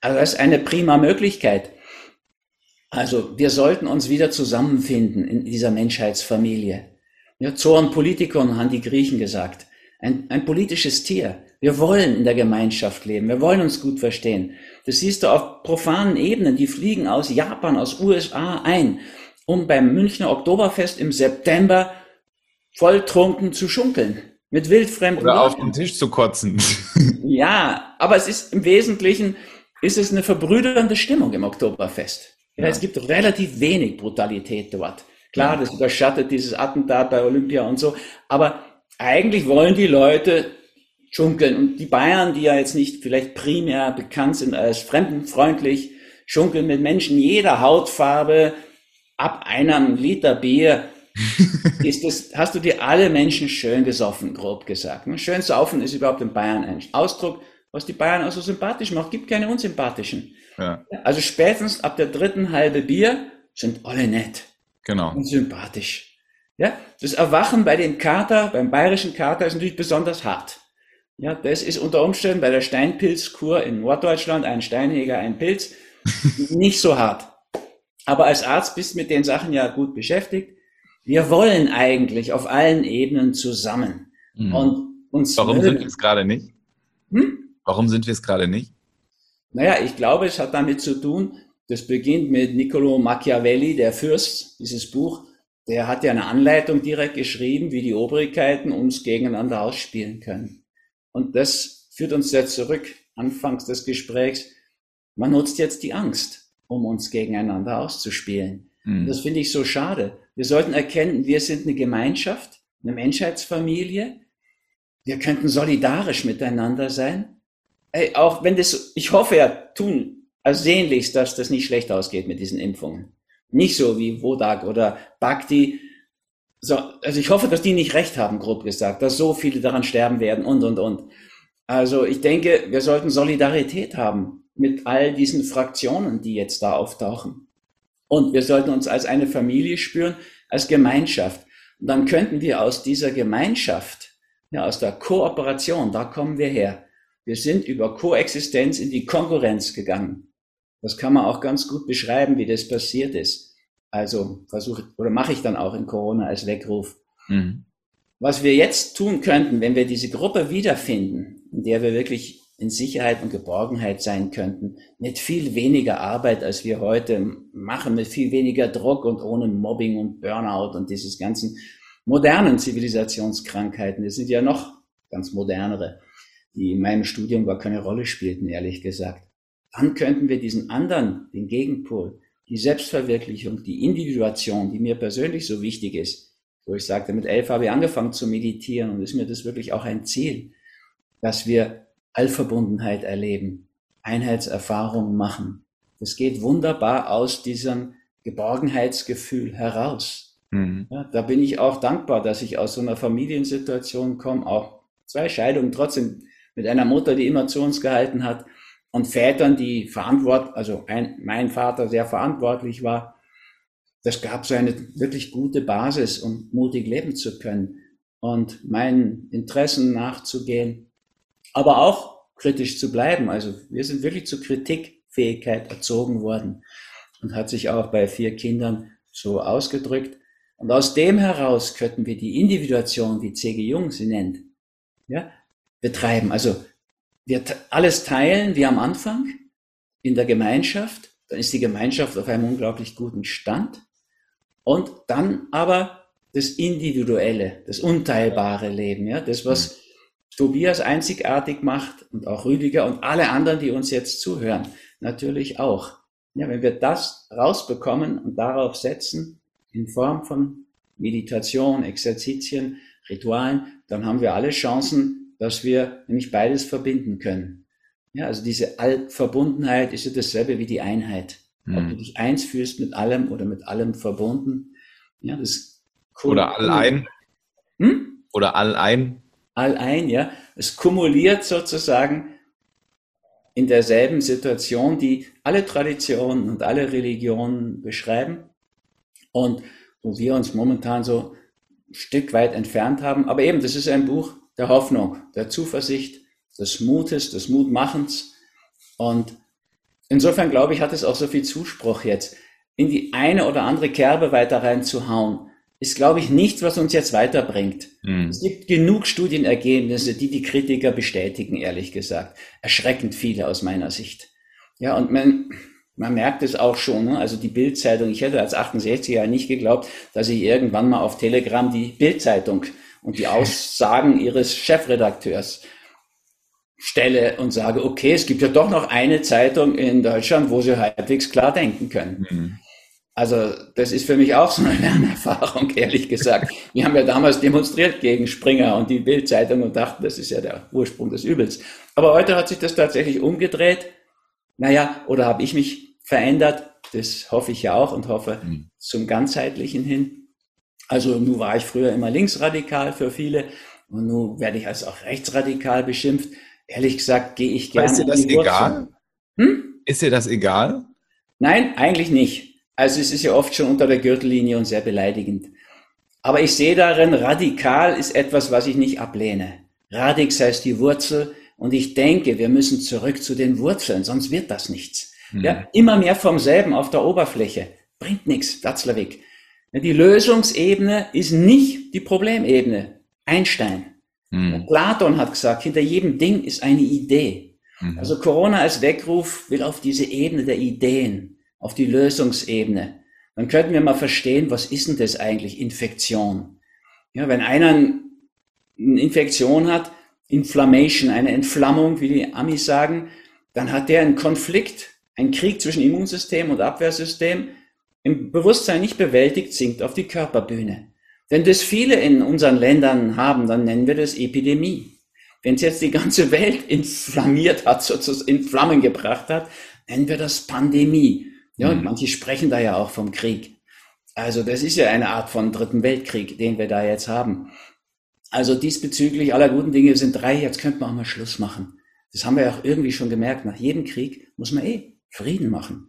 Also das ist eine prima Möglichkeit. Also wir sollten uns wieder zusammenfinden in dieser Menschheitsfamilie. Ja, Zornpolitikon haben die Griechen gesagt. Ein politisches Tier. Wir wollen in der Gemeinschaft leben. Wir wollen uns gut verstehen. Das siehst du auf profanen Ebenen. Die fliegen aus Japan, aus USA ein, um beim Münchner Oktoberfest im September volltrunken zu schunkeln. Mit wildfremden Leuten. Oder auf den Tisch zu kotzen. Ja, aber es ist im Wesentlichen eine verbrüdernde Stimmung im Oktoberfest. Ja. Es gibt relativ wenig Brutalität dort. Klar, das überschattet dieses Attentat bei Olympia und so. Aber eigentlich wollen die Leute schunkeln. Und die Bayern, die ja jetzt nicht vielleicht primär bekannt sind als fremdenfreundlich, schunkeln mit Menschen jeder Hautfarbe. Ab einem Liter Bier hast du dir alle Menschen schön gesoffen, grob gesagt. Schön saufen ist überhaupt in Bayern ein Ausdruck, was die Bayern auch so sympathisch macht. Gibt keine unsympathischen. Ja. Also spätestens ab der dritten halbe Bier sind alle nett. Genau. Und sympathisch. Ja? Das Erwachen bei dem Kater, beim bayerischen Kater, ist natürlich besonders hart. Ja, das ist unter Umständen bei der Steinpilzkur in Norddeutschland, ein Steinhäger, ein Pilz, nicht so hart. Aber als Arzt bist du mit den Sachen ja gut beschäftigt. Wir wollen eigentlich auf allen Ebenen zusammen. Mhm. Und uns Warum sind wir es gerade nicht? Hm? Warum sind wir es gerade nicht? Naja, ich glaube, es hat damit zu tun, das beginnt mit Niccolò Machiavelli, der Fürst, dieses Buch. Der hat ja eine Anleitung direkt geschrieben, wie die Obrigkeiten uns gegeneinander ausspielen können. Und das führt uns jetzt zurück, anfangs des Gesprächs. Man nutzt jetzt die Angst, um uns gegeneinander auszuspielen. Mhm. Das finde ich so schade. Wir sollten erkennen, wir sind eine Gemeinschaft, eine Menschheitsfamilie. Wir könnten solidarisch miteinander sein. Ey, auch wenn das, ich hoffe ja sehnlichst, dass das nicht schlecht ausgeht mit diesen Impfungen. Nicht so wie Wodak oder Bhakti. So, also ich hoffe, dass die nicht recht haben, grob gesagt, dass so viele daran sterben werden und. Also ich denke, wir sollten Solidarität haben mit all diesen Fraktionen, die jetzt da auftauchen. Und wir sollten uns als eine Familie spüren, als Gemeinschaft. Und dann könnten wir aus dieser Gemeinschaft, ja, aus der Kooperation, da kommen wir her. Wir sind über Koexistenz in die Konkurrenz gegangen. Das kann man auch ganz gut beschreiben, wie das passiert ist. Also mache ich dann auch in Corona als Weckruf. Mhm. Was wir jetzt tun könnten, wenn wir diese Gruppe wiederfinden, in der wir wirklich in Sicherheit und Geborgenheit sein könnten, mit viel weniger Arbeit, als wir heute machen, mit viel weniger Druck und ohne Mobbing und Burnout und dieses ganzen modernen Zivilisationskrankheiten. Das sind ja noch ganz modernere, die in meinem Studium gar keine Rolle spielten, ehrlich gesagt. Dann könnten wir diesen anderen, den Gegenpol, die Selbstverwirklichung, die Individuation, die mir persönlich so wichtig ist, wo ich sagte, mit 11 habe ich angefangen zu meditieren und ist mir das wirklich auch ein Ziel, dass wir Allverbundenheit erleben, Einheitserfahrungen machen. Das geht wunderbar aus diesem Geborgenheitsgefühl heraus. Mhm. Ja, da bin ich auch dankbar, dass ich aus so einer Familiensituation komme, auch 2 Scheidungen, trotzdem mit einer Mutter, die immer zu uns gehalten hat und Vätern, die mein Vater sehr verantwortlich war. Das gab so eine wirklich gute Basis, um mutig leben zu können und meinen Interessen nachzugehen. Aber auch kritisch zu bleiben. Also wir sind wirklich zur Kritikfähigkeit erzogen worden und hat sich auch bei 4 Kindern so ausgedrückt. Und aus dem heraus könnten wir die Individuation, wie C.G. Jung sie nennt, ja, betreiben. Also wir alles teilen wie am Anfang in der Gemeinschaft. Dann ist die Gemeinschaft auf einem unglaublich guten Stand. Und dann aber das Individuelle, das unteilbare Leben, ja, das, was Tobias einzigartig macht und auch Rüdiger und alle anderen, die uns jetzt zuhören, natürlich auch. Ja, wenn wir das rausbekommen und darauf setzen, in Form von Meditation, Exerzitien, Ritualen, dann haben wir alle Chancen, dass wir nämlich beides verbinden können. Ja, also diese Allverbundenheit ist ja dasselbe wie die Einheit. Ob du dich eins fühlst mit allem oder mit allem verbunden. Ja, das ist cool. Oder allein. Oder allein. Allein, ja, es kumuliert sozusagen in derselben Situation, die alle Traditionen und alle Religionen beschreiben und wo wir uns momentan so ein Stück weit entfernt haben. Aber eben, das ist ein Buch der Hoffnung, der Zuversicht, des Mutes, des Mutmachens und Insofern glaube ich, hat es auch so viel Zuspruch jetzt. In die eine oder andere Kerbe weiter reinzuhauen, ist, glaube ich, nichts, was uns jetzt weiterbringt. Mhm. Es gibt genug Studienergebnisse, die die Kritiker bestätigen, ehrlich gesagt. Erschreckend viele aus meiner Sicht. Ja, und man merkt es auch schon, ne? Also die Bild-Zeitung, ich hätte als 68er nicht geglaubt, dass ich irgendwann mal auf Telegram die Bild-Zeitung und die Aussagen ihres Chefredakteurs stelle und sage, okay, es gibt ja doch noch eine Zeitung in Deutschland, wo sie halbwegs klar denken können. Mhm. Also das ist für mich auch so eine Lernerfahrung, ehrlich gesagt. Wir haben ja damals demonstriert gegen Springer und die Bild-Zeitung und dachten, das ist ja der Ursprung des Übels. Aber heute hat sich das tatsächlich umgedreht. Naja, oder habe ich mich verändert? Das hoffe ich ja auch und hoffe zum Ganzheitlichen hin. Also nun war ich früher immer linksradikal für viele und nun werde ich als auch rechtsradikal beschimpft. Ehrlich gesagt gehe ich gerne. Ist dir das egal? Ist dir das egal? Nein, eigentlich nicht. Also es ist ja oft schon unter der Gürtellinie und sehr beleidigend. Aber ich sehe darin, radikal ist etwas, was ich nicht ablehne. Radix heißt die Wurzel und ich denke, wir müssen zurück zu den Wurzeln, sonst wird das nichts. Ja, immer mehr vom selben auf der Oberfläche. Bringt nichts, Watzlawick. Die Lösungsebene ist nicht die Problemebene. Einstein. Platon hat gesagt, hinter jedem Ding ist eine Idee. Also Corona als Weckruf will auf diese Ebene der Ideen, auf die Lösungsebene. Dann könnten wir mal verstehen, was ist denn das eigentlich, Infektion? Ja, wenn einer eine Infektion hat, Inflammation, eine Entflammung, wie die Amis sagen, dann hat der einen Konflikt, einen Krieg zwischen Immunsystem und Abwehrsystem, im Bewusstsein nicht bewältigt, sinkt auf die Körperbühne. Wenn das viele in unseren Ländern haben, dann nennen wir das Epidemie. Wenn es jetzt die ganze Welt inflammiert hat, sozusagen in Flammen gebracht hat, nennen wir das Pandemie. Ja, und manche sprechen da ja auch vom Krieg. Also das ist ja eine Art von Dritten Weltkrieg, den wir da jetzt haben. Also diesbezüglich aller guten Dinge sind drei, jetzt könnten wir auch mal Schluss machen. Das haben wir ja auch irgendwie schon gemerkt, nach jedem Krieg muss man Frieden machen.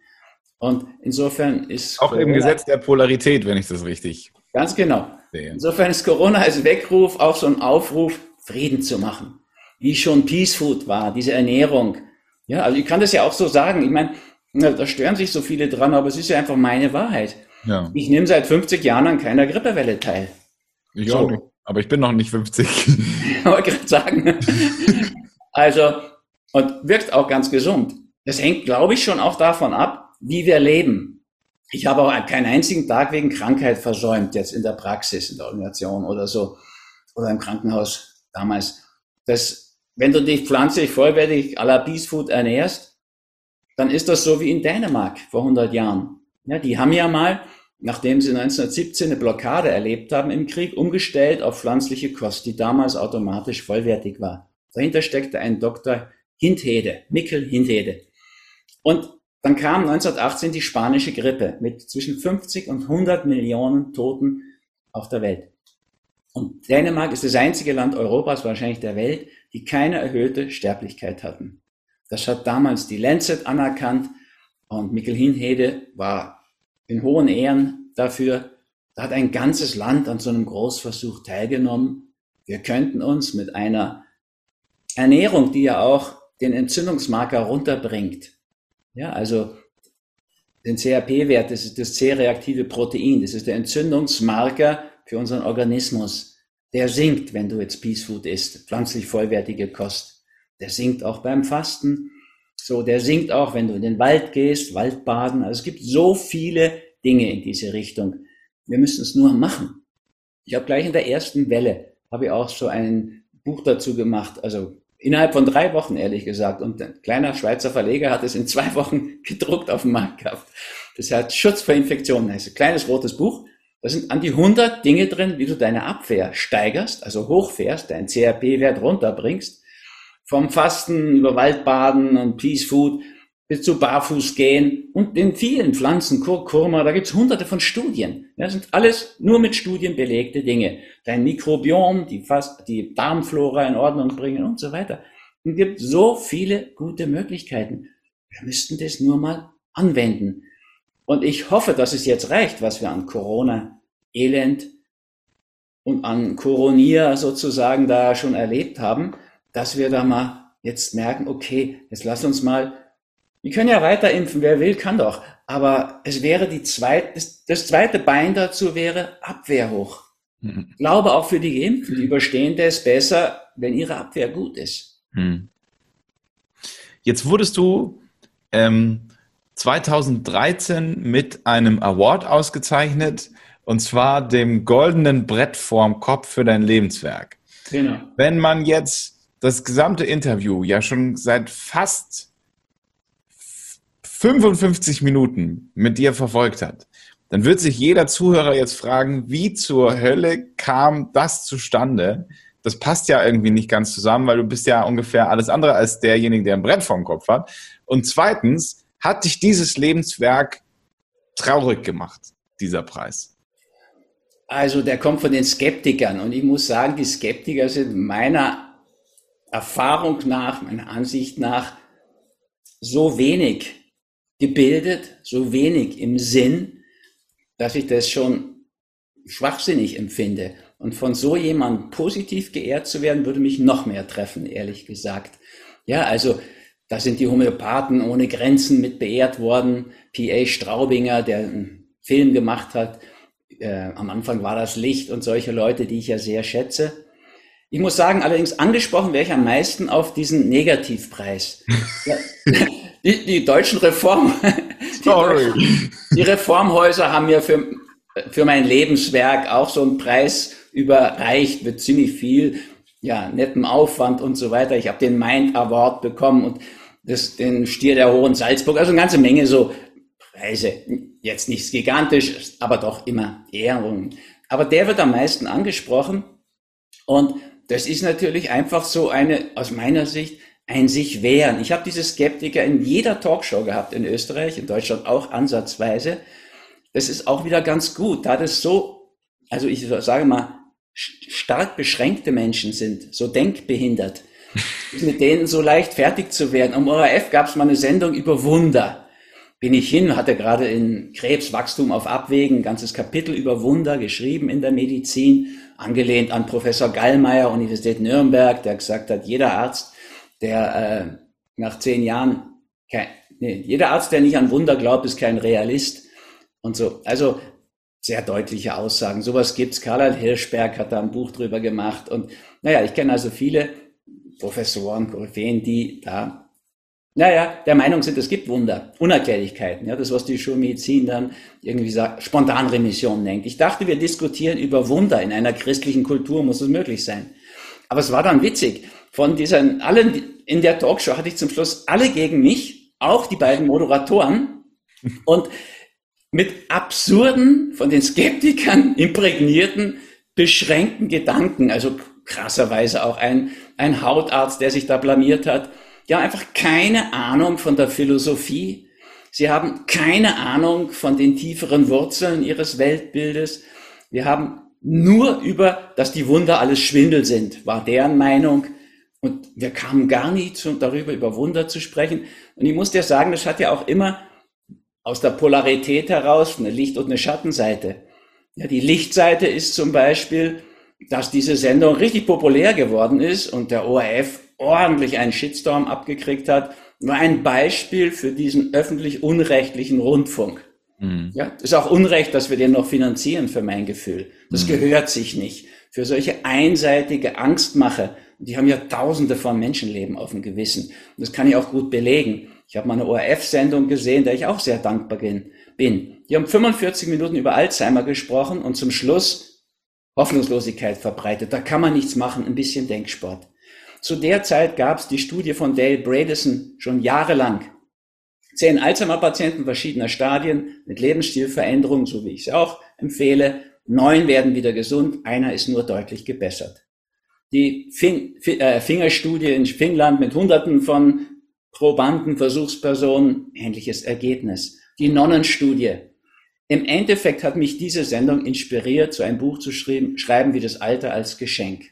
Und insofern ist... Auch Corona im Gesetz der Polarität, wenn ich das richtig... Ganz genau. Insofern ist Corona als Weckruf auch so ein Aufruf, Frieden zu machen. Wie schon Peace Food war, diese Ernährung. Ja, also ich kann das ja auch so sagen. Ich meine, da stören sich so viele dran, aber es ist ja einfach meine Wahrheit. Ja. Ich nehme seit 50 Jahren an keiner Grippewelle teil. Ich auch nicht. Aber ich bin noch nicht 50. Ich wollte gerade sagen. Also, und wirkt auch ganz gesund. Das hängt, glaube ich, schon auch davon ab, wie wir leben. Ich habe auch keinen einzigen Tag wegen Krankheit versäumt, jetzt in der Praxis, in der Organisation oder so, oder im Krankenhaus damals. Das, wenn du dich pflanzlich, vollwertig à la Peace Food ernährst, dann ist das so wie in Dänemark vor 100 Jahren. Ja, die haben ja mal, nachdem sie 1917 eine Blockade erlebt haben im Krieg, umgestellt auf pflanzliche Kost, die damals automatisch vollwertig war. Dahinter steckte ein Dr. Hindhede, Mikkel Hindhede. Und dann kam 1918 die spanische Grippe mit zwischen 50 und 100 Millionen Toten auf der Welt. Und Dänemark ist das einzige Land Europas, wahrscheinlich der Welt, die keine erhöhte Sterblichkeit hatten. Das hat damals die Lancet anerkannt und Mikkel Hindhede war in hohen Ehren dafür. Da hat ein ganzes Land an so einem Großversuch teilgenommen. Wir könnten uns mit einer Ernährung, die ja auch den Entzündungsmarker runterbringt, ja, also den CRP-Wert, das ist das C-reaktive Protein, das ist der Entzündungsmarker für unseren Organismus. Der sinkt, wenn du jetzt Peace Food isst, pflanzlich vollwertige Kost. Der sinkt auch beim Fasten. So, der sinkt auch, wenn du in den Wald gehst, Waldbaden. Also es gibt so viele Dinge in diese Richtung. Wir müssen es nur machen. Ich habe gleich in der ersten Welle, habe ich auch so ein Buch dazu gemacht, also innerhalb von 3 Wochen, ehrlich gesagt. Und ein kleiner Schweizer Verleger hat es in 2 Wochen gedruckt auf dem Markt gehabt. Das heißt, Schutz vor Infektionen heißt ein kleines rotes Buch. Da sind an die 100 Dinge drin, wie du deine Abwehr steigerst, also hochfährst, deinen CRP-Wert runterbringst. Vom Fasten über Waldbaden und Peace Food bis zu Barfußgehen und den vielen Pflanzen, Kurkuma, da gibt's hunderte von Studien. Das sind alles nur mit Studien belegte Dinge. Dein Mikrobiom, die Darmflora in Ordnung bringen und so weiter. Es gibt so viele gute Möglichkeiten. Wir müssten das nur mal anwenden. Und ich hoffe, dass es jetzt reicht, was wir an Corona-Elend und an Coronier sozusagen da schon erlebt haben, dass wir da mal jetzt merken, okay, jetzt lass uns mal Die können ja weiter impfen, wer will, kann doch. Aber es wäre das zweite Bein dazu wäre Abwehr hoch. Ich glaube auch für die Geimpften, die überstehen das besser, wenn ihre Abwehr gut ist. Jetzt wurdest du 2013 mit einem Award ausgezeichnet, und zwar dem goldenen Brett vorm Kopf für dein Lebenswerk. Genau. Wenn man jetzt das gesamte Interview ja schon seit fast 55 Minuten mit dir verfolgt hat, dann wird sich jeder Zuhörer jetzt fragen, wie zur Hölle kam das zustande? Das passt ja irgendwie nicht ganz zusammen, weil du bist ja ungefähr alles andere als derjenige, der ein Brett vorm Kopf hat. Und zweitens, hat dich dieses Lebenswerk traurig gemacht, dieser Preis? Also der kommt von den Skeptikern, und ich muss sagen, die Skeptiker sind meiner Erfahrung nach, meiner Ansicht nach, so wenig gebildet, so wenig im Sinn, dass ich das schon schwachsinnig empfinde. Und von so jemandem positiv geehrt zu werden, würde mich noch mehr treffen, ehrlich gesagt. Ja, also da sind die Homöopathen ohne Grenzen mit beehrt worden. P.A. Straubinger, der einen Film gemacht hat, am Anfang war das Licht, und solche Leute, die ich ja sehr schätze. Ich muss sagen, allerdings angesprochen wäre ich am meisten auf diesen Negativpreis. Ja, die deutschen Reformhäuser haben mir für mein Lebenswerk auch so einen Preis überreicht mit ziemlich viel, ja, nettem Aufwand und so weiter. Ich habe den Mind Award bekommen und den Stier der Hohen Salzburg, also eine ganze Menge so Preise. Jetzt nichts gigantisch, aber doch immer Ehrungen. Aber der wird am meisten angesprochen, und das ist natürlich einfach so eine, aus meiner Sicht, ein sich wehren. Ich habe diese Skeptiker in jeder Talkshow gehabt in Österreich, in Deutschland auch ansatzweise. Das ist auch wieder ganz gut, da das so, also ich sage mal, stark beschränkte Menschen sind, so denkbehindert, mit denen so leicht fertig zu werden. Am ORF gab es mal eine Sendung über Wunder. Bin ich hin, hatte gerade in Krebswachstum auf Abwegen ein ganzes Kapitel über Wunder geschrieben in der Medizin, angelehnt an Professor Gallmeier, Universität Nürnberg, der gesagt hat, jeder Arzt, der nach 10 Jahren, jeder Arzt, der nicht an Wunder glaubt, ist kein Realist. Und so, also sehr deutliche Aussagen. Sowas gibt's. Karl Hirschberg hat da ein Buch drüber gemacht. Und naja, ich kenne also viele Professoren, Koryphäen, die da, naja, der Meinung sind, es gibt Wunder, Unerklärlichkeiten. Ja, das, was die Schulmedizin dann irgendwie sagt, Spontanremission nennt. Ich dachte, wir diskutieren über Wunder. In einer christlichen Kultur muss es möglich sein. Aber es war dann witzig. Von diesen allen in der Talkshow hatte ich zum Schluss alle gegen mich, auch die beiden Moderatoren. Und mit absurden, von den Skeptikern imprägnierten, beschränkten Gedanken, also krasserweise auch ein Hautarzt, der sich da blamiert hat. Die haben einfach keine Ahnung von der Philosophie. Sie haben keine Ahnung von den tieferen Wurzeln ihres Weltbildes. Wir haben nur über, dass die Wunder alles Schwindel sind, war deren Meinung. Und wir kamen gar nie darüber, über Wunder zu sprechen. Und ich muss dir sagen, das hat ja auch immer aus der Polarität heraus eine Licht- und eine Schattenseite. Ja, die Lichtseite ist zum Beispiel, dass diese Sendung richtig populär geworden ist und der ORF ordentlich einen Shitstorm abgekriegt hat, war ein Beispiel für diesen öffentlich-unrechtlichen Rundfunk. Mhm. Ja, ist auch Unrecht, dass wir den noch finanzieren, für mein Gefühl. Das gehört sich nicht. Für solche einseitige Angstmache, die haben ja Tausende von Menschenleben auf dem Gewissen. Und das kann ich auch gut belegen. Ich habe mal eine ORF-Sendung gesehen, der ich auch sehr dankbar bin. Die haben 45 Minuten über Alzheimer gesprochen und zum Schluss Hoffnungslosigkeit verbreitet. Da kann man nichts machen, ein bisschen Denksport. Zu der Zeit gab es die Studie von Dale Bredesen schon jahrelang. 10 Alzheimer-Patienten verschiedener Stadien mit Lebensstilveränderungen, so wie ich es auch empfehle. 9 werden wieder gesund, einer ist nur deutlich gebessert. Die Fingerstudie in Finnland mit Hunderten von Probanden, Versuchspersonen, ähnliches Ergebnis. Die Nonnenstudie. Im Endeffekt hat mich diese Sendung inspiriert, so ein Buch zu schreiben, Wie das Alter als Geschenk.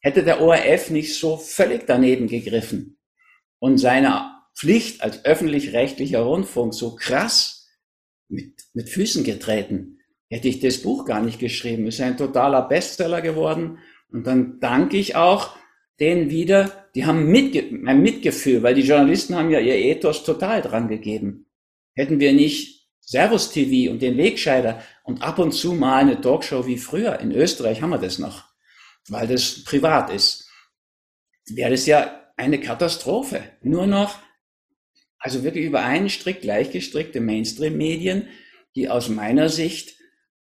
Hätte der ORF nicht so völlig daneben gegriffen und seiner Pflicht als öffentlich-rechtlicher Rundfunk so krass mit Füßen getreten, hätte ich das Buch gar nicht geschrieben. Ist ein totaler Bestseller geworden. Und dann danke ich auch denen wieder, die haben mein Mitgefühl, weil die Journalisten haben ja ihr Ethos total dran gegeben. Hätten wir nicht Servus TV und den Wegscheider und ab und zu mal eine Talkshow wie früher, in Österreich haben wir das noch, weil das privat ist, wäre das ja eine Katastrophe. Nur noch, also wirklich über einen Strick gleichgestrickte Mainstream-Medien, die aus meiner Sicht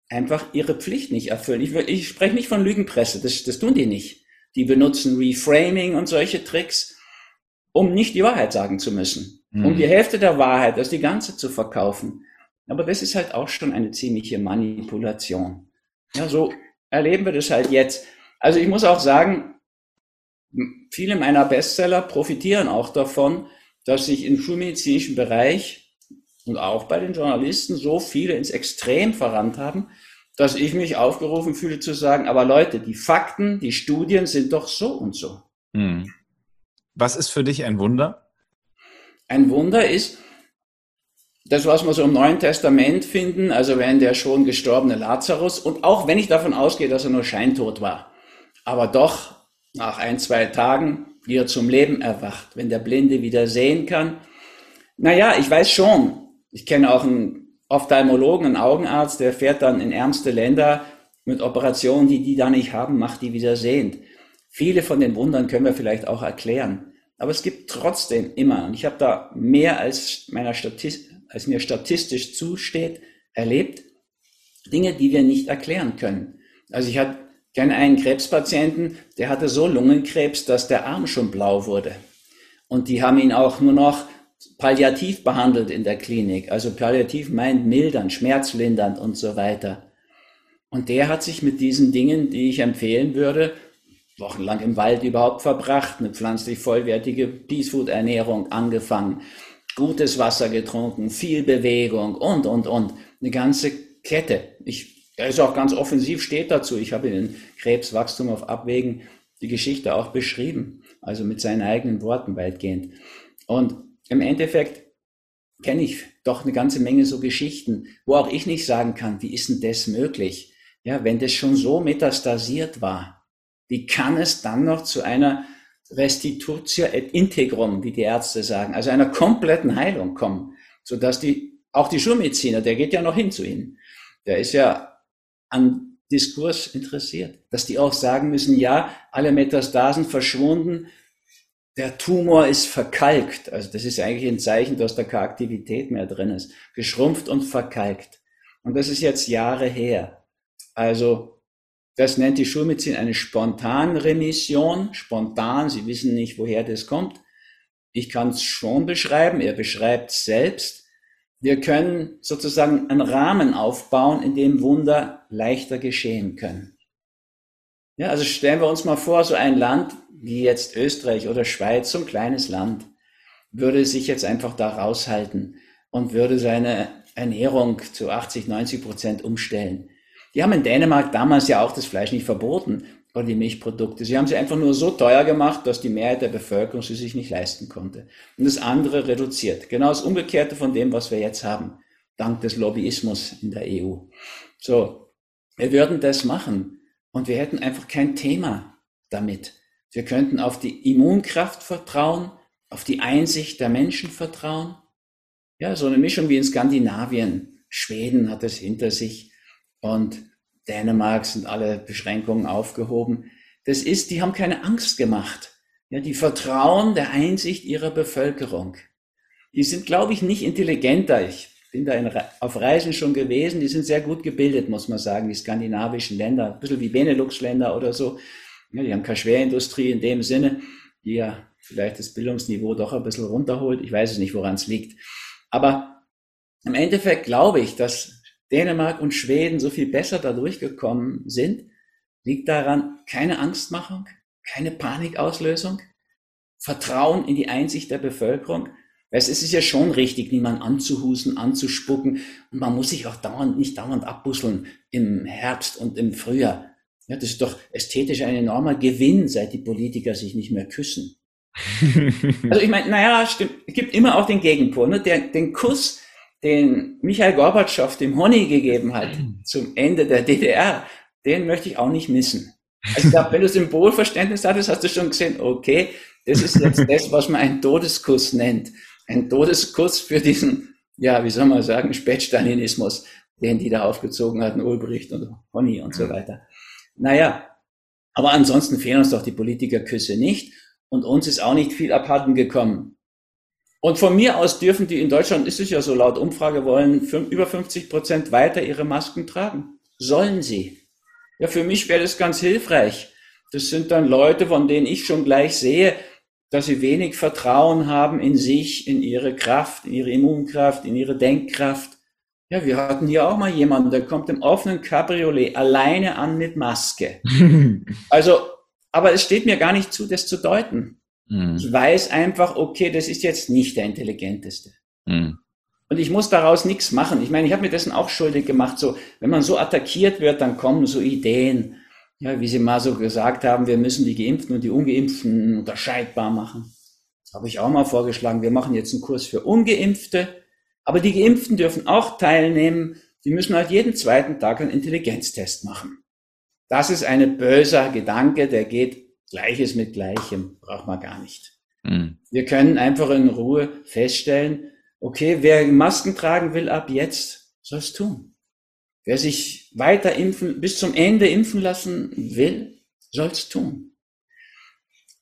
einfach ihre Pflicht nicht erfüllen. Ich spreche nicht von Lügenpresse, das tun die nicht. Die benutzen Reframing und solche Tricks, um nicht die Wahrheit sagen zu müssen. Mhm. Um die Hälfte der Wahrheit, also die ganze zu verkaufen. Aber das ist halt auch schon eine ziemliche Manipulation. Ja, so erleben wir das halt jetzt. Also ich muss auch sagen, viele meiner Bestseller profitieren auch davon, dass sich im schulmedizinischen Bereich und auch bei den Journalisten so viele ins Extrem verrannt haben, dass ich mich aufgerufen fühle zu sagen, aber Leute, die Fakten, die Studien sind doch so und so. Hm. Was ist für dich ein Wunder? Ein Wunder ist das, was wir so im Neuen Testament finden, also wenn der schon gestorbene Lazarus, und auch wenn ich davon ausgehe, dass er nur scheintot war, aber doch nach 1, 2 Tagen wieder zum Leben erwacht, wenn der Blinde wieder sehen kann. Naja, ich weiß schon, ich kenne auch einen Ophthalmologen, einen Augenarzt, der fährt dann in ärmste Länder mit Operationen, die da nicht haben, macht die wieder sehend. Viele von den Wundern können wir vielleicht auch erklären. Aber es gibt trotzdem immer, und ich habe da mehr als mir statistisch zusteht, erlebt, Dinge, die wir nicht erklären können. Also ich kenne einen Krebspatienten, der hatte so Lungenkrebs, dass der Arm schon blau wurde. Und die haben ihn auch nur noch palliativ behandelt in der Klinik. Also palliativ meint mildern, schmerzlindernd und so weiter. Und der hat sich mit diesen Dingen, die ich empfehlen würde, wochenlang im Wald überhaupt verbracht, eine pflanzlich vollwertige Peace Food Ernährung angefangen, gutes Wasser getrunken, viel Bewegung und. Eine ganze Kette. Er ist auch ganz offensiv, steht dazu. Ich habe in Krebswachstum auf Abwegen die Geschichte auch beschrieben. Also mit seinen eigenen Worten weitgehend. Und im Endeffekt kenne ich doch eine ganze Menge so Geschichten, wo auch ich nicht sagen kann, wie ist denn das möglich? Ja, wenn das schon so metastasiert war, wie kann es dann noch zu einer Restitutio ad integrum, wie die Ärzte sagen, also einer kompletten Heilung kommen, sodass auch die Schulmediziner, der geht ja noch hin zu ihnen, der ist ja an Diskurs interessiert, dass die auch sagen müssen, ja, alle Metastasen verschwunden, der Tumor ist verkalkt, also das ist eigentlich ein Zeichen, dass da keine Aktivität mehr drin ist, geschrumpft und verkalkt. Und das ist jetzt Jahre her. Also das nennt die Schulmedizin eine Spontanremission, spontan, Sie wissen nicht, woher das kommt. Ich kann es schon beschreiben, er beschreibt es selbst. Wir können sozusagen einen Rahmen aufbauen, in dem Wunder leichter geschehen können. Ja, also stellen wir uns mal vor, so ein Land wie jetzt Österreich oder Schweiz, so ein kleines Land, würde sich jetzt einfach da raushalten und würde seine Ernährung zu 80-90% umstellen. Die haben in Dänemark damals ja auch das Fleisch nicht verboten oder die Milchprodukte. Sie haben sie einfach nur so teuer gemacht, dass die Mehrheit der Bevölkerung sie sich nicht leisten konnte. Und das andere reduziert. Genau das Umgekehrte von dem, was wir jetzt haben, dank des Lobbyismus in der EU. So, wir würden das machen und wir hätten einfach kein Thema damit. Wir könnten auf die Immunkraft vertrauen, auf die Einsicht der Menschen vertrauen. Ja, so eine Mischung wie in Skandinavien. Schweden hat es hinter sich und Dänemark sind alle Beschränkungen aufgehoben. Das ist, die haben keine Angst gemacht. Ja, die vertrauen der Einsicht ihrer Bevölkerung. Die sind, glaube ich, nicht intelligenter. Ich bin da auf Reisen schon gewesen. Die sind sehr gut gebildet, muss man sagen, die skandinavischen Länder. Ein bisschen wie Benelux-Länder oder so. Ja, die haben keine Schwerindustrie in dem Sinne, die ja vielleicht das Bildungsniveau doch ein bisschen runterholt. Ich weiß es nicht, woran es liegt. Aber im Endeffekt glaube ich, dass Dänemark und Schweden so viel besser da durchgekommen sind, liegt daran, keine Angstmachung, keine Panikauslösung, Vertrauen in die Einsicht der Bevölkerung. Es ist ja schon richtig, niemanden anzuhusten, anzuspucken. Und man muss sich auch nicht dauernd abbusseln im Herbst und im Frühjahr. Ja, das ist doch ästhetisch ein enormer Gewinn, seit die Politiker sich nicht mehr küssen. Also ich meine, naja, stimmt, es gibt immer auch den Gegenpol, ne? Den Kuss, den Michail Gorbatschow dem Honecker gegeben hat zum Ende der DDR, den möchte ich auch nicht missen. Also ich glaube, wenn du Symbolverständnis hattest, hast du schon gesehen, okay, das ist jetzt das, was man einen Todeskuss nennt. Ein Todeskuss für diesen, ja, wie soll man sagen, Spätstalinismus, den die da aufgezogen hatten, Ulbricht und Honni und so weiter. Naja, aber ansonsten fehlen uns doch die Politikerküsse nicht und uns ist auch nicht viel abhanden gekommen. Und von mir aus dürfen die, in Deutschland ist es ja so, laut Umfrage wollen über 50% weiter ihre Masken tragen. Sollen sie. Ja, für mich wäre das ganz hilfreich. Das sind dann Leute, von denen ich schon gleich sehe, dass sie wenig Vertrauen haben in sich, in ihre Kraft, in ihre Immunkraft, in ihre Denkkraft. Ja, wir hatten hier auch mal jemanden, der kommt im offenen Cabriolet alleine an mit Maske. Also, aber es steht mir gar nicht zu, das zu deuten. Mhm. Ich weiß einfach, okay, das ist jetzt nicht der Intelligenteste. Mhm. Und ich muss daraus nichts machen. Ich meine, ich habe mir dessen auch schuldig gemacht. So, wenn man so attackiert wird, dann kommen so Ideen, ja, wie Sie mal so gesagt haben, wir müssen die Geimpften und die Ungeimpften unterscheidbar machen. Das habe ich auch mal vorgeschlagen. Wir machen jetzt einen Kurs für Ungeimpfte, aber die Geimpften dürfen auch teilnehmen. Die müssen halt jeden zweiten Tag einen Intelligenztest machen. Das ist ein böser Gedanke, der geht Gleiches mit Gleichem. Braucht man gar nicht. Mhm. Wir können einfach in Ruhe feststellen, okay, wer Masken tragen will ab jetzt, soll es tun. Wer sich weiter impfen, bis zum Ende impfen lassen will, soll es tun.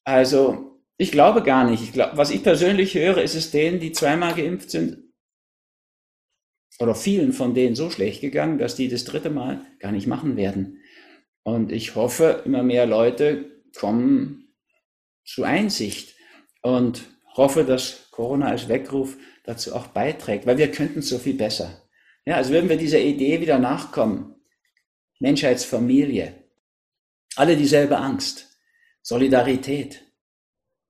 Also, ich glaube gar nicht. Ich glaube, was ich persönlich höre, ist es denen, die zweimal geimpft sind, oder vielen von denen so schlecht gegangen, dass die das dritte Mal gar nicht machen werden. Und ich hoffe, immer mehr Leute kommen zu Einsicht und hoffe, dass Corona als Weckruf dazu auch beiträgt, weil wir könnten so viel besser. Ja, also würden wir dieser Idee wieder nachkommen. Menschheitsfamilie, alle dieselbe Angst, Solidarität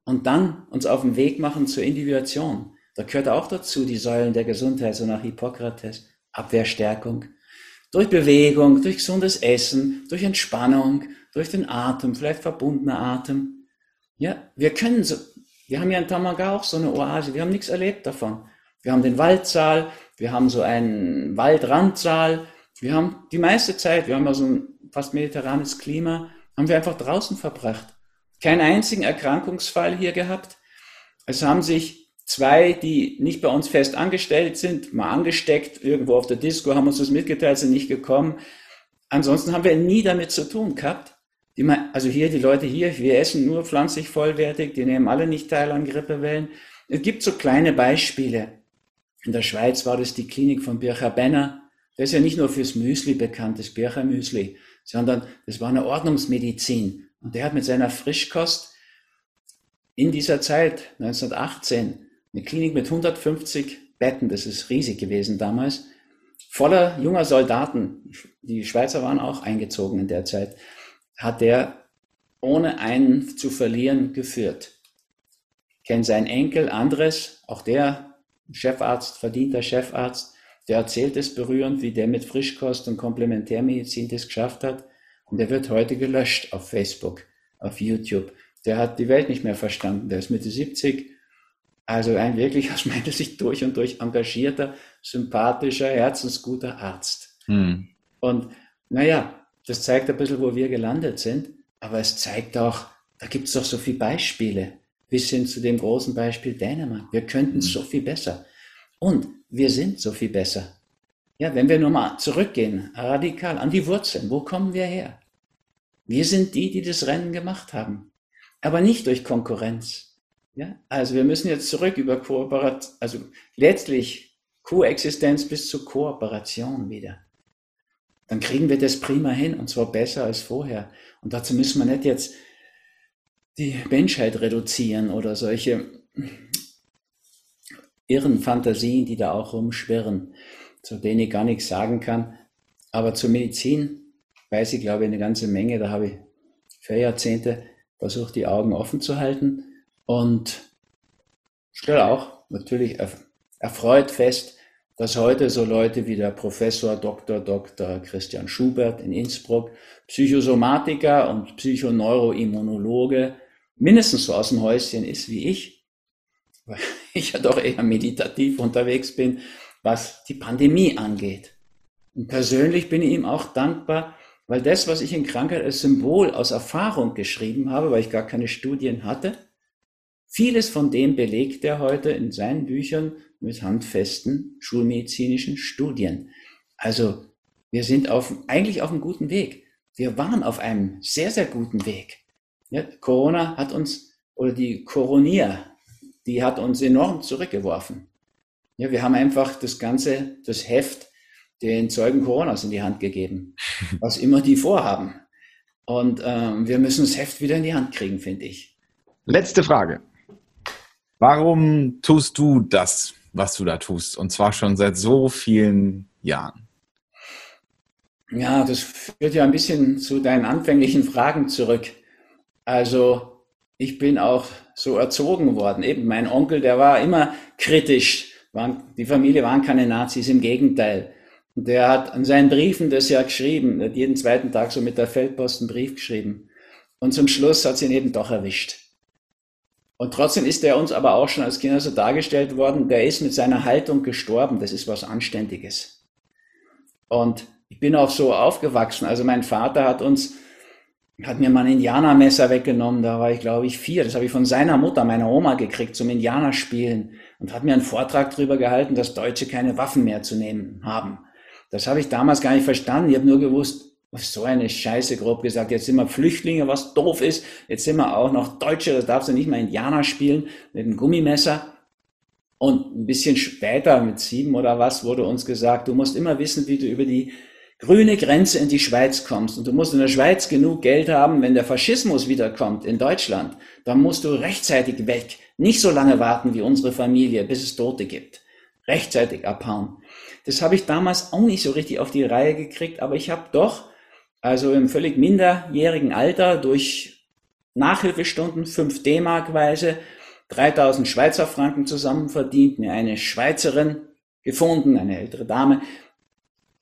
und dann uns auf den Weg machen zur Individuation. Da gehört auch dazu die Säulen der Gesundheit, so nach Hippokrates, Abwehrstärkung, durch Bewegung, durch gesundes Essen, durch Entspannung, durch den Atem, vielleicht verbundener Atem. Ja, wir können so. Wir haben ja in Tamaga auch so eine Oase, wir haben nichts erlebt davon. Wir haben den Waldsaal, wir haben so einen Waldrandsaal, wir haben die meiste Zeit, wir haben ja so ein fast mediterranes Klima, haben wir einfach draußen verbracht. Keinen einzigen Erkrankungsfall hier gehabt. Es haben sich zwei, die nicht bei uns fest angestellt sind, mal angesteckt, irgendwo auf der Disco, haben uns das mitgeteilt, sind nicht gekommen. Ansonsten haben wir nie damit zu tun gehabt. Also hier, die Leute hier, wir essen nur pflanzlich vollwertig, die nehmen alle nicht teil an Grippewellen. Es gibt so kleine Beispiele. In der Schweiz war das die Klinik von Bircher Benner. Das ist ja nicht nur fürs Müsli bekannt, das Bircher Müsli, sondern das war eine Ordnungsmedizin. Und der hat mit seiner Frischkost in dieser Zeit, 1918, eine Klinik mit 150 Betten, das ist riesig gewesen damals, voller junger Soldaten, die Schweizer waren auch eingezogen in der Zeit, hat er ohne einen zu verlieren geführt. Kennt seinen Enkel Andres, auch der Chefarzt, verdienter Chefarzt, der erzählt es berührend, wie der mit Frischkost und Komplementärmedizin das geschafft hat. Und der wird heute gelöscht auf Facebook, auf YouTube. Der hat die Welt nicht mehr verstanden, der ist Mitte 70. Also ein wirklich aus meiner Sicht durch und durch engagierter, sympathischer, herzensguter Arzt. Hm. Und naja, das zeigt ein bisschen, wo wir gelandet sind, aber es zeigt auch, da gibt es doch so viele Beispiele, bis hin zu dem großen Beispiel Dänemark. Wir könnten so viel besser und wir sind so viel besser. Ja, wenn wir nur mal zurückgehen, radikal an die Wurzeln, wo kommen wir her? Wir sind die, die das Rennen gemacht haben, aber nicht durch Konkurrenz. Ja? Also wir müssen jetzt zurück über Kooperation, also letztlich Koexistenz bis zur Kooperation wieder. Dann kriegen wir das prima hin und zwar besser als vorher. Und dazu müssen wir nicht jetzt die Menschheit reduzieren oder solche irren Fantasien, die da auch rumschwirren, zu denen ich gar nichts sagen kann. Aber zur Medizin weiß ich, glaube ich, eine ganze Menge. Da habe ich für Jahrzehnte versucht, die Augen offen zu halten und stelle auch natürlich erfreut fest, dass heute so Leute wie der Professor Dr. Christian Schubert in Innsbruck, Psychosomatiker und Psychoneuroimmunologe, mindestens so aus dem Häuschen ist wie ich, weil ich ja doch eher meditativ unterwegs bin, was die Pandemie angeht. Und persönlich bin ich ihm auch dankbar, Weil das, was ich in Krankheit als Symbol aus Erfahrung geschrieben habe, weil ich gar keine Studien hatte, vieles von dem belegt er heute in seinen Büchern mit handfesten schulmedizinischen Studien. Also wir sind eigentlich auf einem guten Weg. Wir waren auf einem sehr, sehr guten Weg. Ja, Corona hat uns, oder die Coronier, die hat uns enorm zurückgeworfen. Ja, wir haben einfach das Heft den Zeugen Coronas in die Hand gegeben, was immer die vorhaben. Und wir müssen das Heft wieder in die Hand kriegen, finde ich. Letzte Frage. Warum tust du das, was du da tust? Und zwar schon seit so vielen Jahren. Ja, das führt ja ein bisschen zu deinen anfänglichen Fragen zurück. Also ich bin auch so erzogen worden. Eben mein Onkel, der war immer kritisch. Die Familie waren keine Nazis, im Gegenteil. Der hat in seinen Briefen das ja geschrieben. Er hat jeden zweiten Tag so mit der Feldpost einen Brief geschrieben. Und zum Schluss hat sie ihn eben doch erwischt. Und trotzdem ist er uns aber auch schon als Kinder so dargestellt worden, der ist mit seiner Haltung gestorben. Das ist was Anständiges. Und ich bin auch so aufgewachsen. Also mein Vater hat mir mal ein Indianermesser weggenommen, da war ich, glaube ich, 4. Das habe ich von seiner Mutter, meiner Oma, gekriegt zum Indianerspielen und hat mir einen Vortrag darüber gehalten, dass Deutsche keine Waffen mehr zu nehmen haben. Das habe ich damals gar nicht verstanden. Ich habe nur gewusst, so eine Scheiße, grob gesagt, jetzt sind wir Flüchtlinge, was doof ist, jetzt sind wir auch noch Deutsche, da darfst du nicht mal Indianer spielen mit einem Gummimesser. Und ein bisschen später, mit 7 oder was, wurde uns gesagt, du musst immer wissen, wie du über die grüne Grenze in die Schweiz kommst und du musst in der Schweiz genug Geld haben, wenn der Faschismus wiederkommt in Deutschland, dann musst du rechtzeitig weg, nicht so lange warten wie unsere Familie, bis es Tote gibt, rechtzeitig abhauen. Das habe ich damals auch nicht so richtig auf die Reihe gekriegt, aber ich habe doch, also im völlig minderjährigen Alter, durch Nachhilfestunden 5 D-Mark-weise 3000 Schweizer Franken zusammen verdient, mir eine Schweizerin gefunden, eine ältere Dame,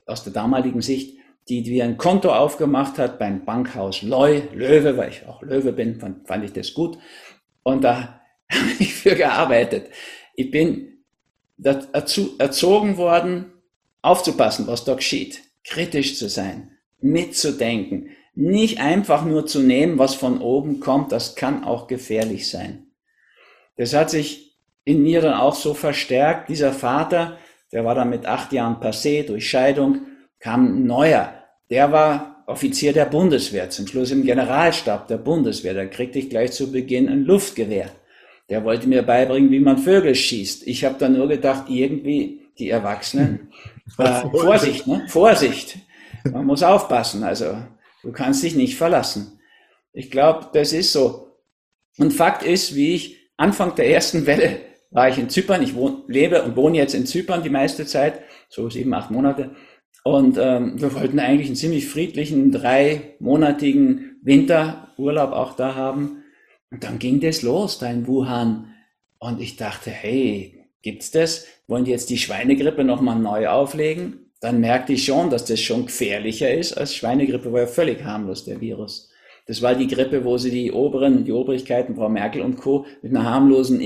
aus der damaligen Sicht, die mir ein Konto aufgemacht hat beim Bankhaus Löwe, weil ich auch Löwe bin, fand ich das gut. Und da habe ich für gearbeitet. Ich bin erzogen worden, aufzupassen, was da geschieht, kritisch zu sein, mitzudenken, nicht einfach nur zu nehmen, was von oben kommt, das kann auch gefährlich sein. Das hat sich in mir dann auch so verstärkt, dieser Vater, der war dann mit 8 Jahren passé, durch Scheidung, kam ein neuer. Der war Offizier der Bundeswehr, zum Schluss im Generalstab der Bundeswehr. Da kriegte ich gleich zu Beginn ein Luftgewehr. Der wollte mir beibringen, wie man Vögel schießt. Ich habe dann nur gedacht, irgendwie die Erwachsenen, Vorsicht, ne? Vorsicht, man muss aufpassen. Also du kannst dich nicht verlassen. Ich glaube, das ist so. Und Fakt ist, wie ich Anfang der ersten Welle war ich in Zypern, ich lebe und wohne jetzt in Zypern die meiste Zeit, so 7, 8 Monate. Und wir wollten eigentlich einen ziemlich friedlichen, 3-monatigen Winterurlaub auch da haben. Und dann ging das los, da in Wuhan. Und ich dachte, hey, gibt's das? Wollen die jetzt die Schweinegrippe nochmal neu auflegen? Dann merkte ich schon, dass das schon gefährlicher ist als Schweinegrippe, war ja völlig harmlos, der Virus. Das war die Grippe, wo sie die Obrigkeiten, Frau Merkel und Co., mit einer harmloseren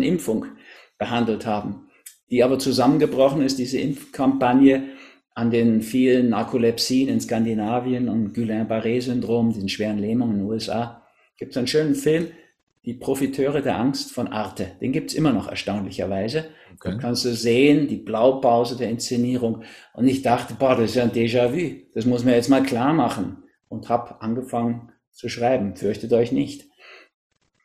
Impfung behandelt haben, die aber zusammengebrochen ist, diese Impfkampagne an den vielen Narkolepsien in Skandinavien und Guillain-Barré-Syndrom, den schweren Lähmungen in den USA. Gibt es einen schönen Film, Die Profiteure der Angst von Arte. Den gibt es immer noch, erstaunlicherweise. Okay. Da kannst du sehen, die Blaupause der Inszenierung. Und ich dachte, boah, das ist ja ein Déjà-vu. Das muss man jetzt mal klar machen. Und habe angefangen zu schreiben, Fürchtet euch nicht.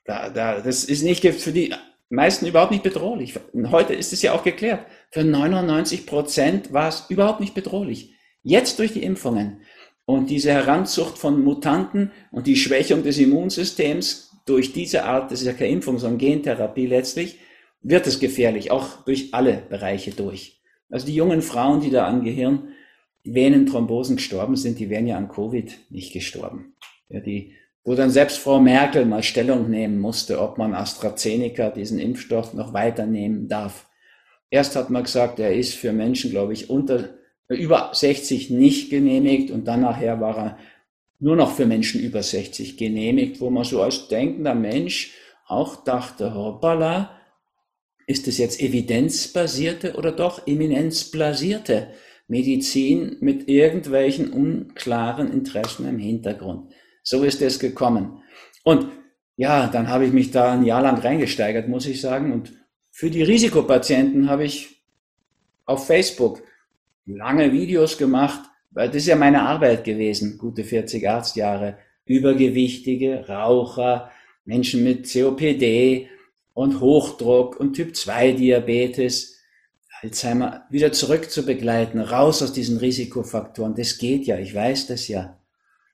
Das ist nicht für die meisten überhaupt nicht bedrohlich. Heute ist es ja auch geklärt. Für 99% war es überhaupt nicht bedrohlich. Jetzt durch die Impfungen und diese Heranzucht von Mutanten und die Schwächung des Immunsystems durch diese Art, das ist ja keine Impfung, sondern Gentherapie letztlich, wird es gefährlich, auch durch alle Bereiche durch. Also die jungen Frauen, die da an Gehirn Venenthrombosen gestorben sind, die wären ja an Covid nicht gestorben. Ja, wo dann selbst Frau Merkel mal Stellung nehmen musste, ob man AstraZeneca, diesen Impfstoff, noch weiternehmen darf. Erst hat man gesagt, er ist für Menschen, glaube ich, über 60 nicht genehmigt und dann nachher war er nur noch für Menschen über 60 genehmigt, wo man so als denkender Mensch auch dachte, hoppala, ist das jetzt evidenzbasierte oder doch eminenzbasierte Medizin mit irgendwelchen unklaren Interessen im Hintergrund. So ist es gekommen. Und ja, dann habe ich mich da ein Jahr lang reingesteigert, muss ich sagen. Und für die Risikopatienten habe ich auf Facebook lange Videos gemacht, weil das ist ja meine Arbeit gewesen, gute 40 Arztjahre. Übergewichtige, Raucher, Menschen mit COPD und Hochdruck und Typ-2-Diabetes, Alzheimer, wieder zurück zu begleiten, raus aus diesen Risikofaktoren. Das geht ja, ich weiß das ja.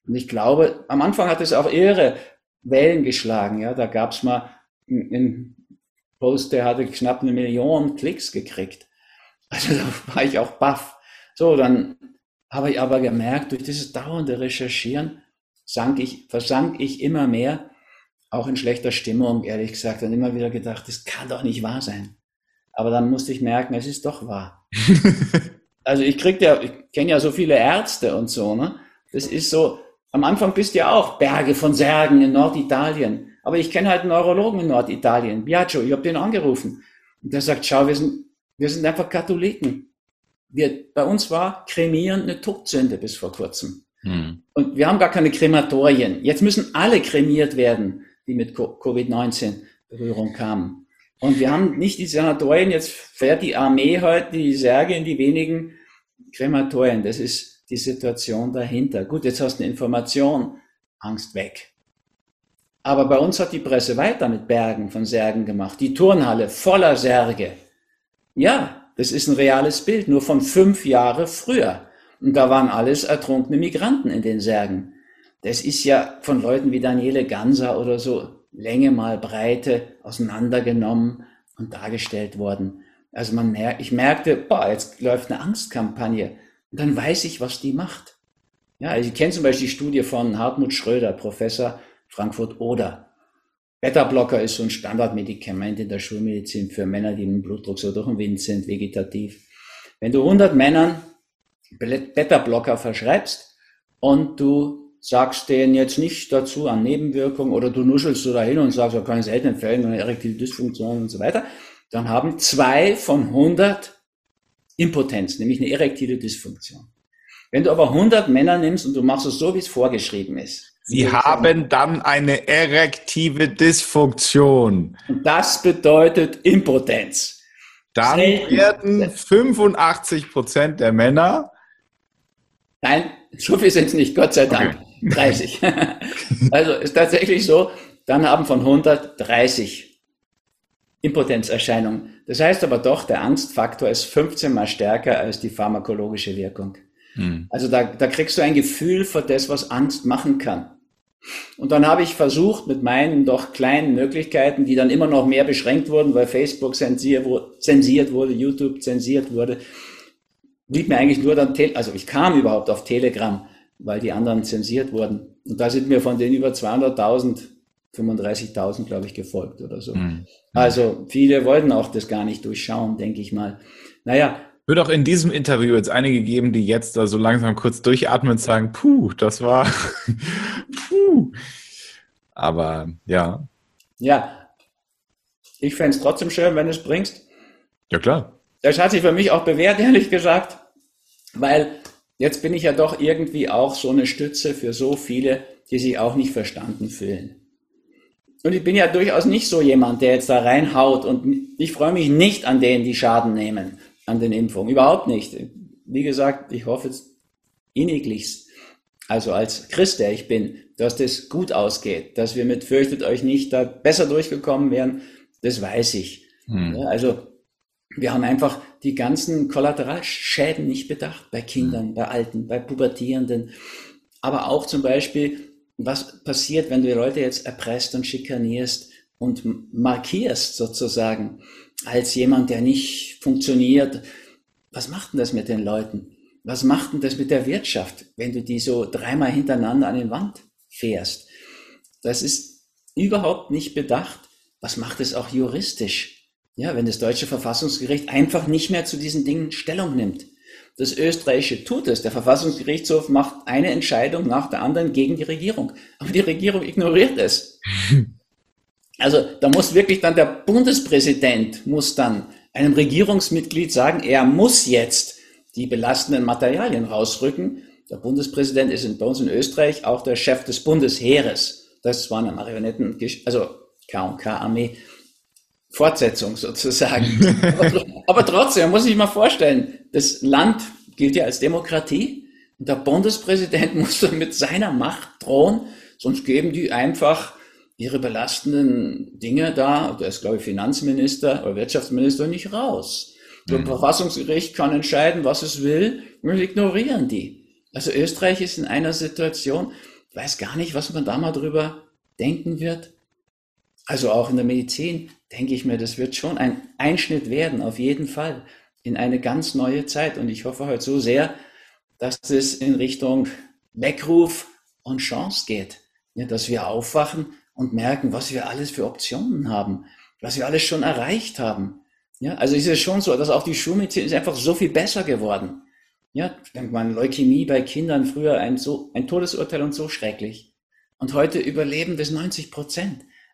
Und ich glaube, am Anfang hat es auch irre Wellen geschlagen. Ja, da gab es mal einen Post, der hatte knapp 1 Million Klicks gekriegt. Also da war ich auch baff. So, dann habe ich aber gemerkt, durch dieses dauernde Recherchieren versank ich immer mehr, auch in schlechter Stimmung, ehrlich gesagt, und immer wieder gedacht, das kann doch nicht wahr sein. Aber dann musste ich merken, es ist doch wahr. Also ich kenne ja so viele Ärzte und so, ne? Das ist so, am Anfang bist du ja auch Berge von Särgen in Norditalien. Aber ich kenne halt einen Neurologen in Norditalien, Biagio, ich habe den angerufen. Und der sagt, schau, wir sind einfach Katholiken. Bei uns war Kremieren eine Todsünde bis vor kurzem. Und wir haben gar keine Krematorien. Jetzt müssen alle kremiert werden, die mit Covid-19 Berührung kamen. Und wir haben nicht die Sanatorien, jetzt fährt die Armee heute die Särge in die wenigen Krematorien. Das ist die Situation dahinter. Gut, jetzt hast du eine Information, Angst weg. Aber bei uns hat die Presse weiter mit Bergen von Särgen gemacht. Die Turnhalle voller Särge. Ja, das ist ein reales Bild, nur von 5 Jahre früher. Und da waren alles ertrunkene Migranten in den Särgen. Das ist ja von Leuten wie Daniele Ganser oder so Länge mal Breite auseinandergenommen und dargestellt worden. Also ich merkte, jetzt läuft eine Angstkampagne. Und dann weiß ich, was die macht. Ja, ich kenne zum Beispiel die Studie von Hartmut Schröder, Professor Frankfurt-Oder. Beta-Blocker ist so ein Standardmedikament in der Schulmedizin für Männer, die mit Blutdruck so durch den Wind sind, vegetativ. Wenn du 100 Männern Beta-Blocker verschreibst und du sagst denen jetzt nicht dazu an Nebenwirkungen oder du nuschelst so dahin und sagst, ja, keine seltenen Fälle, eine erektile Dysfunktion und so weiter, dann haben 2 von 100 Impotenz, nämlich eine erektile Dysfunktion. Wenn du aber 100 Männer nimmst und du machst es so, wie es vorgeschrieben ist. Sie haben dann eine erektive Dysfunktion. Und das bedeutet Impotenz. Dann werden 85% der Männer... Nein, so viel sind es nicht, Gott sei Dank, okay. 30. Also ist tatsächlich so, dann haben von 130 Impotenzerscheinungen. Das heißt aber doch, der Angstfaktor ist 15 mal stärker als die pharmakologische Wirkung. Also da kriegst du ein Gefühl für das, was Angst machen kann. Und dann habe ich versucht, mit meinen doch kleinen Möglichkeiten, die dann immer noch mehr beschränkt wurden, weil Facebook zensiert wurde, YouTube zensiert wurde, blieb mir eigentlich nur dann, also ich kam überhaupt auf Telegram, weil die anderen zensiert wurden. Und da sind mir von den über 200.000, 35.000, glaube ich, gefolgt oder so. Mhm. Also viele wollten auch das gar nicht durchschauen, denke ich mal. Naja. Wird auch in diesem Interview jetzt einige geben, die jetzt da so langsam kurz durchatmen und sagen, puh, das war, puh. Aber ja. Ja, ich fände es trotzdem schön, wenn du es bringst. Ja, klar. Das hat sich für mich auch bewährt, ehrlich gesagt, weil jetzt bin ich ja doch irgendwie auch so eine Stütze für so viele, die sich auch nicht verstanden fühlen. Und ich bin ja durchaus nicht so jemand, der jetzt da reinhaut, und ich freue mich nicht an denen, die Schaden nehmen, an den Impfungen, überhaupt nicht. Wie gesagt, ich hoffe jetzt inniglichst, also als Christ, der ich bin, dass das gut ausgeht, dass wir mit Fürchtet euch nicht da besser durchgekommen wären, das weiß ich. Ja, also wir haben einfach die ganzen Kollateralschäden nicht bedacht, bei Kindern, bei Alten, bei Pubertierenden. Aber auch zum Beispiel, was passiert, wenn du Leute jetzt erpresst und schikanierst und markierst sozusagen als jemand, der nicht funktioniert. Was macht denn das mit den Leuten? Was macht denn das mit der Wirtschaft, wenn du die so 3-mal hintereinander an den Wand fährst? Das ist überhaupt nicht bedacht. Was macht es auch juristisch? Ja, wenn das deutsche Verfassungsgericht einfach nicht mehr zu diesen Dingen Stellung nimmt. Das österreichische tut es. Der Verfassungsgerichtshof macht eine Entscheidung nach der anderen gegen die Regierung. Aber die Regierung ignoriert es. Also da muss wirklich dann der Bundespräsident muss dann einem Regierungsmitglied sagen, er muss jetzt die belastenden Materialien rausrücken. Der Bundespräsident ist bei uns in Österreich auch der Chef des Bundesheeres. Das war eine Marionetten, also K&K-Armee, Fortsetzung sozusagen. Aber trotzdem, man muss sich mal vorstellen, das Land gilt ja als Demokratie und der Bundespräsident muss mit seiner Macht drohen, sonst geben die einfach ihre belastenden Dinge da, da ist glaube ich Finanzminister oder Wirtschaftsminister nicht raus. Das Verfassungsgericht kann entscheiden, was es will, und wir ignorieren die. Also Österreich ist in einer Situation, ich weiß gar nicht, was man da mal drüber denken wird. Also auch in der Medizin denke ich mir, das wird schon ein Einschnitt werden, auf jeden Fall, in eine ganz neue Zeit. Und ich hoffe halt so sehr, dass es in Richtung Weckruf und Chance geht, ja, dass wir aufwachen und merken, was wir alles für Optionen haben, was wir alles schon erreicht haben. Ja, also ist es schon so, dass auch die Schulmedizin ist einfach so viel besser geworden. Ja, denkt man, Leukämie bei Kindern früher ein Todesurteil und so schrecklich. Und heute überleben das 90%.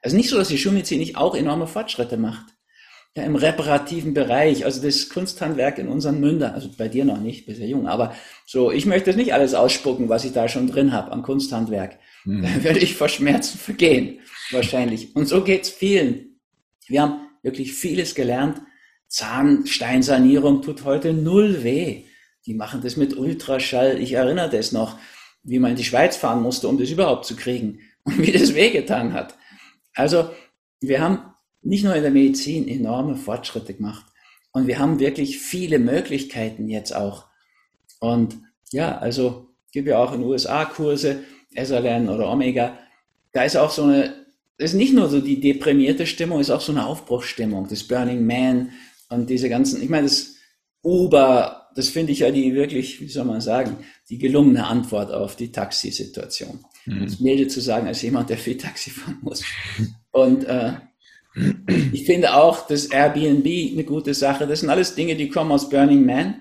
Also nicht so, dass die Schulmedizin nicht auch enorme Fortschritte macht. Ja, im reparativen Bereich, also das Kunsthandwerk in unseren Mündern, also bei dir noch nicht, bist ja jung, aber so, ich möchte das nicht alles ausspucken, was ich da schon drin habe an Kunsthandwerk. Dann würde ich vor Schmerzen vergehen, wahrscheinlich. Und so geht's vielen. Wir haben wirklich vieles gelernt. Zahnsteinsanierung tut heute null weh. Die machen das mit Ultraschall. Ich erinnere das noch, wie man in die Schweiz fahren musste, um das überhaupt zu kriegen und wie das wehgetan hat. Also wir haben nicht nur in der Medizin enorme Fortschritte gemacht und wir haben wirklich viele Möglichkeiten jetzt auch. Und ja, also gibt ja auch in den USA Kurse, Esalen oder Omega. Da ist auch so eine, ist nicht nur so die deprimierte Stimmung, ist auch so eine Aufbruchsstimmung. Das Burning Man und diese ganzen, ich meine, das Uber, das finde ich ja die wirklich, wie soll man sagen, die gelungene Antwort auf die Taxisituation. Das ist milde zu sagen, als jemand, der viel Taxi fahren muss. Und ich finde auch das Airbnb eine gute Sache. Das sind alles Dinge, die kommen aus Burning Man.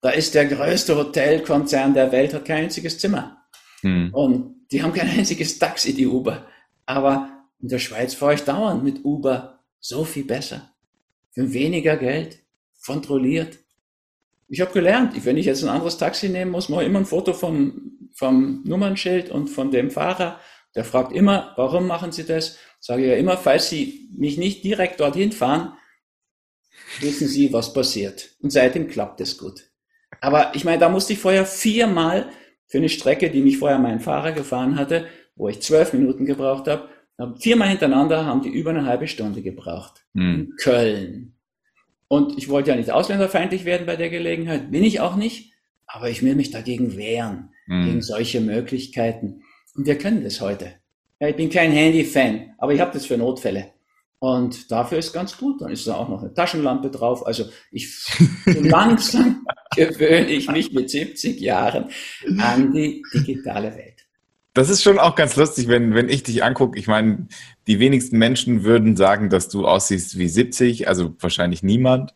Da ist der größte Hotelkonzern der Welt, hat kein einziges Zimmer. Und die haben kein einziges Taxi, die Uber. Aber in der Schweiz fahre ich dauernd mit Uber, so viel besser, für weniger Geld, kontrolliert. Ich habe gelernt, wenn ich jetzt ein anderes Taxi nehmen muss, mache ich immer ein Foto vom Nummernschild und von dem Fahrer. Der fragt immer, warum machen Sie das? Sage ich ja immer, falls Sie mich nicht direkt dorthin fahren, wissen Sie, was passiert. Und seitdem klappt es gut. Aber ich meine, da musste ich vorher viermal für eine Strecke, die mich vorher mein Fahrer gefahren hatte, wo ich 12 Minuten gebraucht habe, viermal hintereinander haben die über eine halbe Stunde gebraucht. In Köln. Und ich wollte ja nicht ausländerfeindlich werden bei der Gelegenheit, bin ich auch nicht, aber ich will mich dagegen wehren, gegen solche Möglichkeiten. Und wir können das heute. Ja, ich bin kein Handy-Fan, aber ich habe das für Notfälle. Und dafür ist ganz gut. Dann ist da auch noch eine Taschenlampe drauf. Also ich langsam gewöhne ich mich mit 70 Jahren an die digitale Welt. Das ist schon auch ganz lustig, wenn ich dich angucke. Ich meine, die wenigsten Menschen würden sagen, dass du aussiehst wie 70, also wahrscheinlich niemand.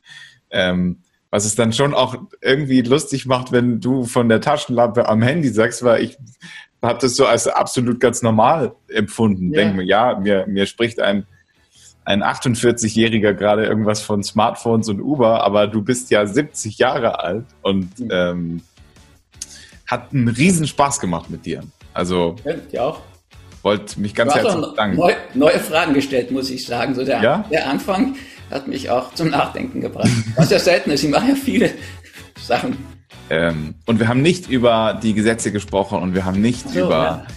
Was es dann schon auch irgendwie lustig macht, wenn du von der Taschenlampe am Handy sagst, weil ich habe das so als absolut ganz normal empfunden. Ja. Denke mir, ja, mir spricht ein 48-Jähriger gerade irgendwas von Smartphones und Uber, aber du bist ja 70 Jahre alt und hat einen riesen Spaß gemacht mit dir. Also, ja, auch. Wollte mich ganz herzlich bedanken. Neue Fragen gestellt, muss ich sagen. So der Anfang hat mich auch zum Nachdenken gebracht. Was ja selten ist, ich mache ja viele Sachen. Und wir haben nicht über die Gesetze gesprochen und wir haben nicht über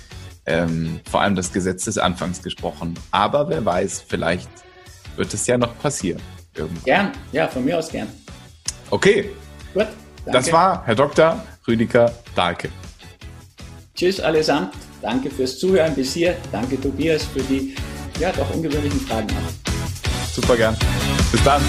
vor allem das Gesetz des Anfangs gesprochen. Aber wer weiß, vielleicht wird es ja noch passieren. Irgendwann. Gern, ja, von mir aus gern. Okay. Gut, danke. Das war Herr Dr. Rüdiger Dahlke. Tschüss allesamt, danke fürs Zuhören bis hier, danke Tobias für die doch ungewöhnlichen Fragen. Super gern, bis dann.